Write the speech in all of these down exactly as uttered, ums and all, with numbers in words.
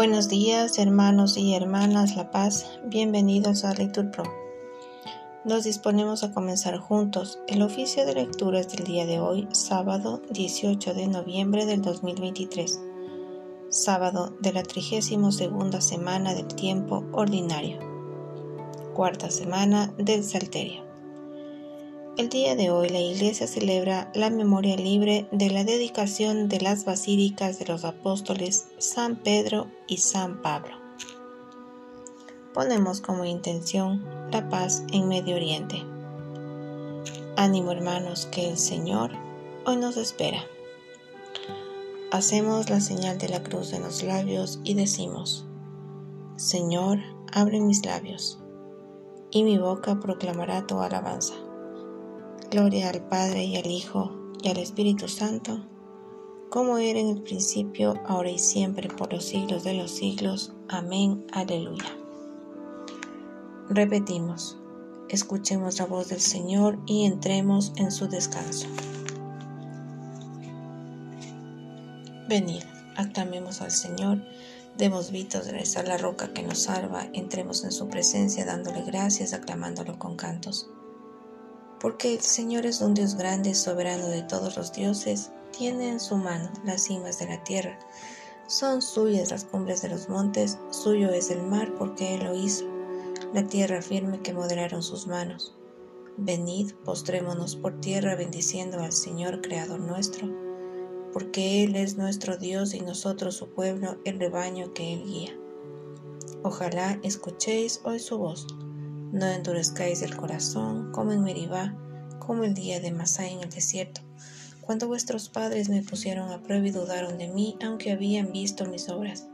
Buenos días, hermanos y hermanas La Paz, bienvenidos a Liturgo. Nos disponemos a comenzar juntos el oficio de lecturas del día de hoy, sábado dieciocho de noviembre del dos mil veintitrés, sábado de la trigésima segunda semana del tiempo ordinario, cuarta semana del Salterio. El día de hoy la Iglesia celebra la memoria libre de la dedicación de las basílicas de los apóstoles San Pedro y San Pablo. Ponemos como intención la paz en Medio Oriente. Ánimo, hermanos, que el Señor hoy nos espera. Hacemos la señal de la cruz en los labios y decimos: Señor, abre mis labios, y mi boca proclamará tu alabanza. Gloria al Padre, y al Hijo, y al Espíritu Santo, como era en el principio, ahora y siempre, por los siglos de los siglos. Amén. Aleluya. Repetimos: escuchemos la voz del Señor y entremos en su descanso. Venid, aclamemos al Señor, demos vítores a la roca que nos salva, entremos en su presencia dándole gracias, aclamándolo con cantos. Porque el Señor es un Dios grande, soberano de todos los dioses, tiene en su mano las cimas de la tierra. Son suyas las cumbres de los montes, suyo es el mar porque Él lo hizo, la tierra firme que modelaron sus manos. Venid, postrémonos por tierra bendiciendo al Señor, Creador nuestro, porque Él es nuestro Dios y nosotros su pueblo, el rebaño que Él guía. Ojalá escuchéis hoy su voz. No endurezcáis el corazón, como en Meribá, como el día de Masá en el desierto, cuando vuestros padres me pusieron a prueba y dudaron de mí, aunque habían visto mis obras.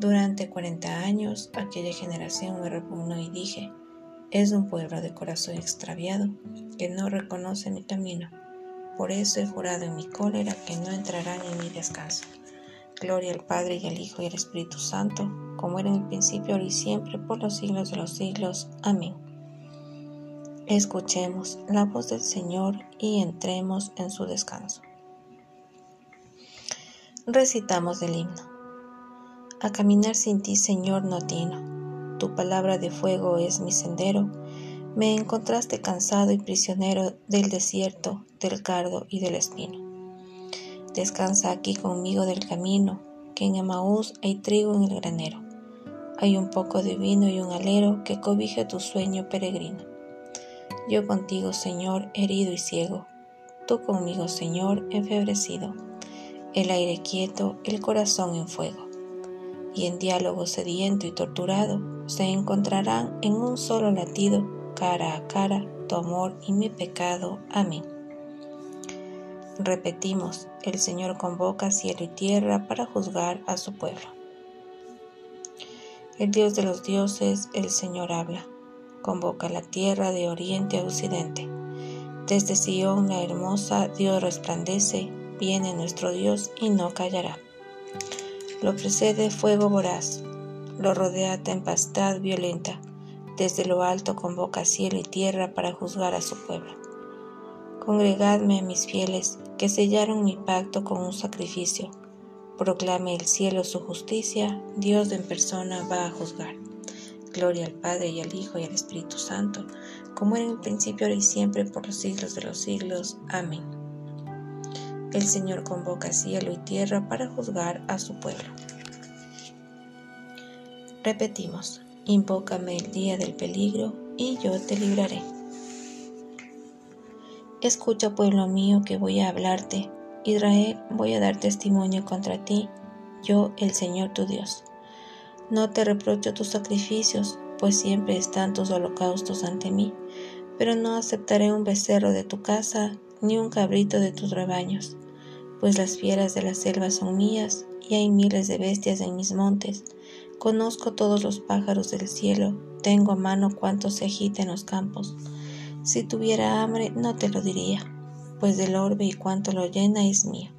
Durante cuarenta años aquella generación me repugnó y dije: es un pueblo de corazón extraviado, que no reconoce mi camino. Por eso he jurado en mi cólera que no entrarán en mi descanso. Gloria al Padre, y al Hijo, y al Espíritu Santo, como era en el principio, ahora y siempre, por los siglos de los siglos. Amén. Escuchemos la voz del Señor y entremos en su descanso. Recitamos el himno. A caminar sin ti, Señor, no atino. Tu palabra de fuego es mi sendero. Me encontraste cansado y prisionero del desierto, del cardo y del espino. Descansa aquí conmigo del camino, que en Emaús hay trigo en el granero. Hay un poco de vino y un alero que cobije tu sueño peregrino. Yo contigo, Señor, herido y ciego. Tú conmigo, Señor, enfebrecido. El aire quieto, el corazón en fuego. Y en diálogo sediento y torturado, se encontrarán en un solo latido, cara a cara, tu amor y mi pecado. Amén. Repetimos: el Señor convoca cielo y tierra para juzgar a su pueblo. El Dios de los dioses, el Señor habla, convoca la tierra de oriente a occidente. Desde Sion la hermosa, Dios resplandece, viene nuestro Dios y no callará. Lo precede fuego voraz, lo rodea tempestad violenta, desde lo alto convoca cielo y tierra para juzgar a su pueblo. Congregadme, mis fieles, que sellaron mi pacto con un sacrificio. Proclame el cielo su justicia, Dios en persona va a juzgar. Gloria al Padre, y al Hijo, y al Espíritu Santo, como era en el principio, ahora y siempre, por los siglos de los siglos. Amén. El Señor convoca cielo y tierra para juzgar a su pueblo. Repetimos: invócame el día del peligro, y yo te libraré. Escucha, pueblo mío, que voy a hablarte. Israel, voy a dar testimonio contra ti, yo, el Señor tu Dios. No te reprocho tus sacrificios, pues siempre están tus holocaustos ante mí, pero no aceptaré un becerro de tu casa, ni un cabrito de tus rebaños, pues las fieras de la selva son mías, y hay miles de bestias en mis montes. Conozco todos los pájaros del cielo, tengo a mano cuantos se agita en los campos. Si tuviera hambre, no te lo diría, pues del orbe y cuanto lo llena es mío.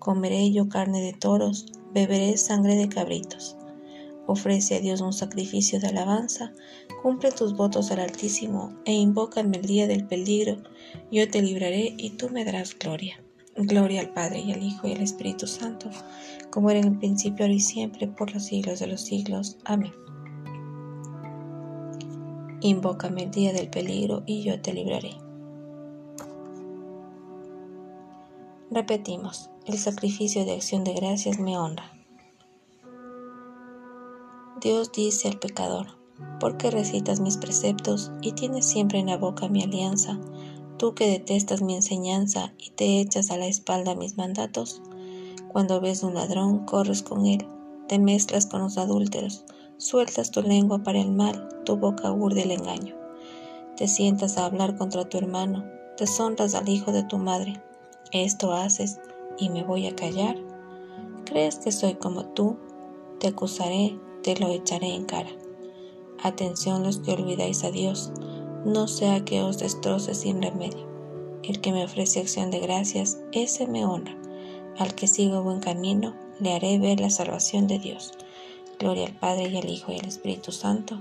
Comeré yo carne de toros, beberé sangre de cabritos. Ofrece a Dios un sacrificio de alabanza, cumple tus votos al Altísimo, e invócame el día del peligro, yo te libraré y tú me darás gloria. Gloria al Padre, y al Hijo, y al Espíritu Santo, como era en el principio, ahora y siempre, por los siglos de los siglos. Amén. Invócame el día del peligro, y yo te libraré. Repetimos, el sacrificio de acción de gracias me honra. Dios dice al pecador, ¿por qué recitas mis preceptos y tienes siempre en la boca mi alianza? Tú que detestas mi enseñanza y te echas a la espalda mis mandatos, cuando ves un ladrón, corres con él, te mezclas con los adúlteros, sueltas tu lengua para el mal, tu boca urde el engaño. Te sientas a hablar contra tu hermano, deshonras al hijo de tu madre. Esto haces, ¿y me voy a callar? ¿Crees que soy como tú? Te acusaré, te lo echaré en cara. Atención los que olvidáis a Dios, no sea que os destroce sin remedio. El que me ofrece acción de gracias, ese me honra. Al que sigo buen camino, le haré ver la salvación de Dios. Gloria al Padre, y al Hijo, y al Espíritu Santo,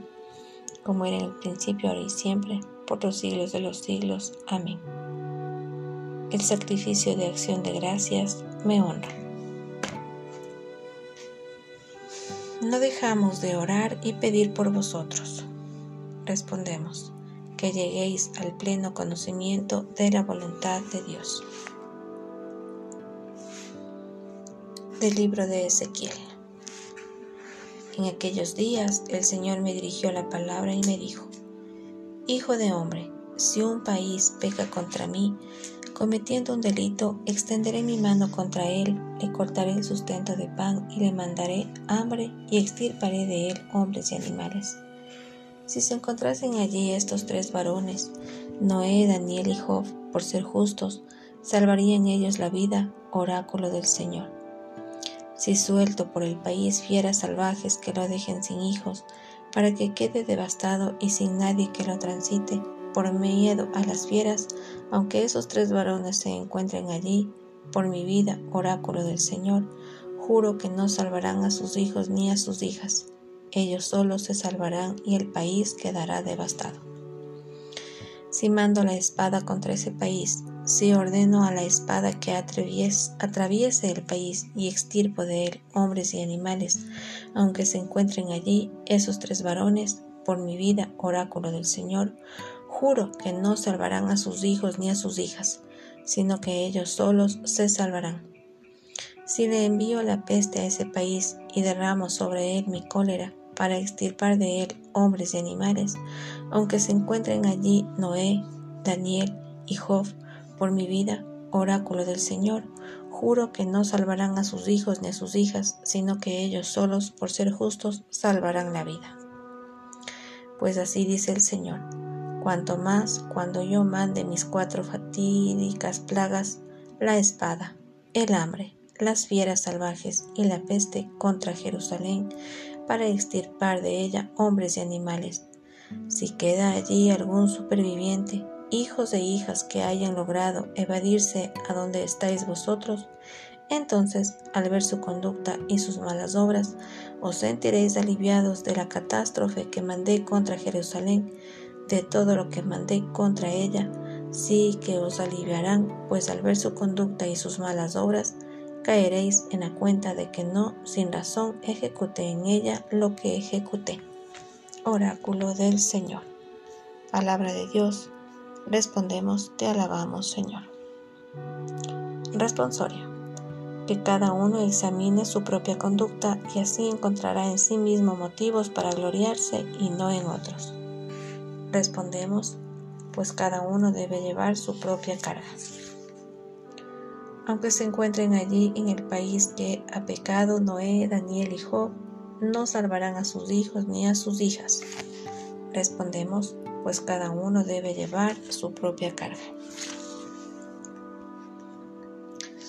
como era en el principio, ahora y siempre, por los siglos de los siglos. Amén. El sacrificio de acción de gracias me honra. No dejamos de orar y pedir por vosotros. Respondemos, que lleguéis al pleno conocimiento de la voluntad de Dios. Del libro de Ezequiel. En aquellos días el Señor me dirigió la palabra y me dijo, Hijo de hombre, si un país peca contra mí, cometiendo un delito, extenderé mi mano contra él, le cortaré el sustento de pan y le mandaré hambre y extirparé de él hombres y animales. Si se encontrasen allí estos tres varones, Noé, Daniel y Job, por ser justos, salvarían ellos la vida, oráculo del Señor. Si suelto por el país fieras salvajes que lo dejen sin hijos, para que quede devastado y sin nadie que lo transite, por miedo a las fieras, aunque esos tres varones se encuentren allí, por mi vida, oráculo del Señor, juro que no salvarán a sus hijos ni a sus hijas. Ellos solos se salvarán y el país quedará devastado. Si mando la espada contra ese país, si ordeno a la espada que atraviese, atraviese el país y extirpo de él hombres y animales, aunque se encuentren allí esos tres varones, por mi vida, oráculo del Señor, juro que no salvarán a sus hijos ni a sus hijas, sino que ellos solos se salvarán. Si le envío la peste a ese país y derramo sobre él mi cólera para extirpar de él hombres y animales, aunque se encuentren allí Noé, Daniel y Job, por mi vida, oráculo del Señor, juro que no salvarán a sus hijos ni a sus hijas, sino que ellos solos, por ser justos, salvarán la vida. Pues así dice el Señor, cuanto más cuando yo mande mis cuatro fatídicas plagas, la espada, el hambre, las fieras salvajes y la peste contra Jerusalén, para extirpar de ella hombres y animales. Si queda allí algún superviviente, hijos e hijas que hayan logrado evadirse a donde estáis vosotros, entonces, al ver su conducta y sus malas obras, os sentiréis aliviados de la catástrofe que mandé contra Jerusalén, de todo lo que mandé contra ella, sí que os aliviarán, pues al ver su conducta y sus malas obras, caeréis en la cuenta de que no, sin razón, ejecuté en ella lo que ejecuté. Oráculo del Señor. Palabra de Dios. Respondemos, te alabamos, Señor. Responsorio. Que cada uno examine su propia conducta y así encontrará en sí mismo motivos para gloriarse y no en otros. Respondemos, pues cada uno debe llevar su propia carga. Aunque se encuentren allí en el país que ha pecado Noé, Daniel y Job, no salvarán a sus hijos ni a sus hijas. Respondemos, pues cada uno debe llevar su propia carga.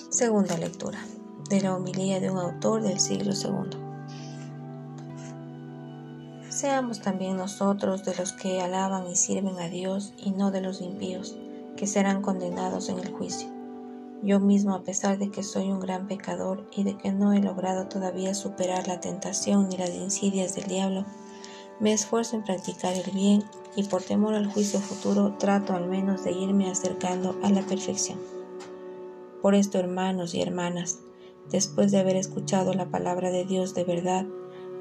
Segunda lectura, de la homilía de un autor del siglo segundo. Seamos también nosotros de los que alaban y sirven a Dios y no de los impíos, que serán condenados en el juicio. Yo mismo, a pesar de que soy un gran pecador y de que no he logrado todavía superar la tentación ni las insidias del diablo, me esfuerzo en practicar el bien y por temor al juicio futuro trato al menos de irme acercando a la perfección. Por esto, hermanos y hermanas, después de haber escuchado la palabra de Dios de verdad,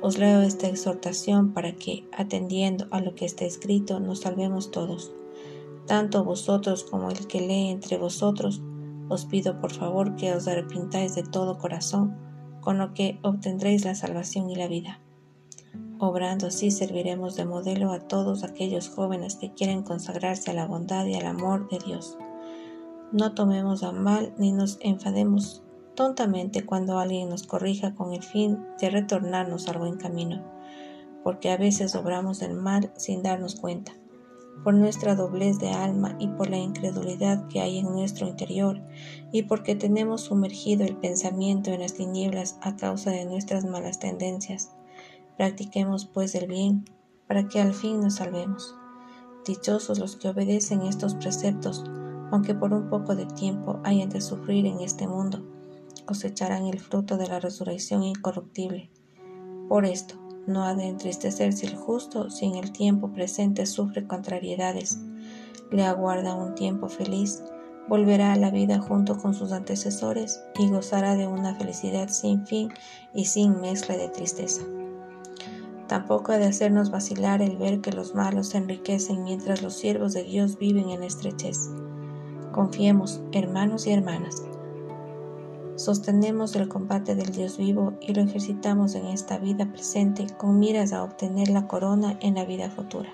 os leo esta exhortación para que, atendiendo a lo que está escrito, nos salvemos todos. Tanto vosotros como el que lee entre vosotros, os pido por favor que os arrepintáis de todo corazón, con lo que obtendréis la salvación y la vida. Obrando así serviremos de modelo a todos aquellos jóvenes que quieren consagrarse a la bondad y al amor de Dios. No tomemos a mal ni nos enfademos tontamente cuando alguien nos corrija con el fin de retornarnos al buen camino, porque a veces obramos el mal sin darnos cuenta. Por nuestra doblez de alma y por la incredulidad que hay en nuestro interior, y porque tenemos sumergido el pensamiento en las tinieblas a causa de nuestras malas tendencias, practiquemos pues el bien, para que al fin nos salvemos. Dichosos los que obedecen estos preceptos, aunque por un poco de tiempo hayan de sufrir en este mundo, cosecharán el fruto de la resurrección incorruptible. Por esto, no ha de entristecerse el justo si en el tiempo presente sufre contrariedades. Le aguarda un tiempo feliz, volverá a la vida junto con sus antecesores y gozará de una felicidad sin fin y sin mezcla de tristeza. Tampoco ha de hacernos vacilar el ver que los malos se enriquecen mientras los siervos de Dios viven en estrechez. Confiemos, hermanos y hermanas. Sostenemos el combate del Dios vivo y lo ejercitamos en esta vida presente con miras a obtener la corona en la vida futura.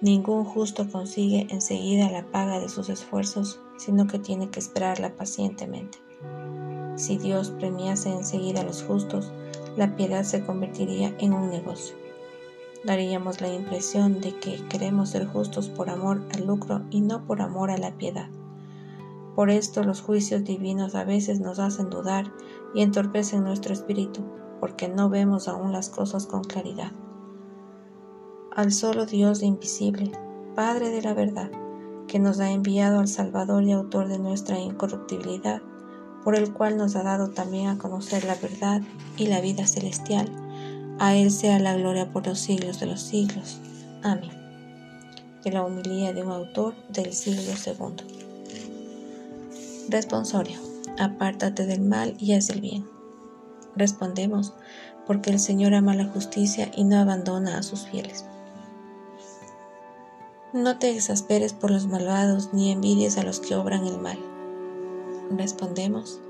Ningún justo consigue enseguida la paga de sus esfuerzos, sino que tiene que esperarla pacientemente. Si Dios premiase enseguida a los justos, la piedad se convertiría en un negocio. Daríamos la impresión de que queremos ser justos por amor al lucro y no por amor a la piedad. Por esto los juicios divinos a veces nos hacen dudar y entorpecen nuestro espíritu, porque no vemos aún las cosas con claridad. Al solo Dios invisible, Padre de la verdad, que nos ha enviado al Salvador y autor de nuestra incorruptibilidad, por el cual nos ha dado también a conocer la verdad y la vida celestial, a Él sea la gloria por los siglos de los siglos. Amén. De la homilía de un autor del siglo segundo. Responsorio. Apártate del mal y haz el bien. Respondemos, porque el Señor ama la justicia y no abandona a sus fieles. No te exasperes por los malvados ni envidies a los que obran el mal. Respondemos,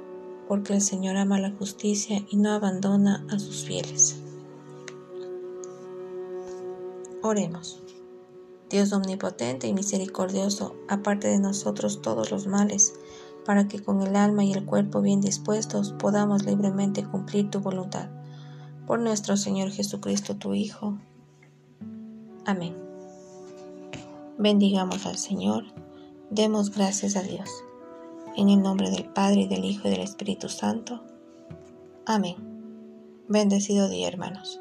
porque el Señor ama la justicia y no abandona a sus fieles. Oremos. Dios omnipotente y misericordioso, aparte de nosotros todos los males, para que con el alma y el cuerpo bien dispuestos podamos libremente cumplir tu voluntad. Por nuestro Señor Jesucristo, tu Hijo. Amén. Bendigamos al Señor, demos gracias a Dios. En el nombre del Padre, y del Hijo, y del Espíritu Santo. Amén. Bendecido día, hermanos.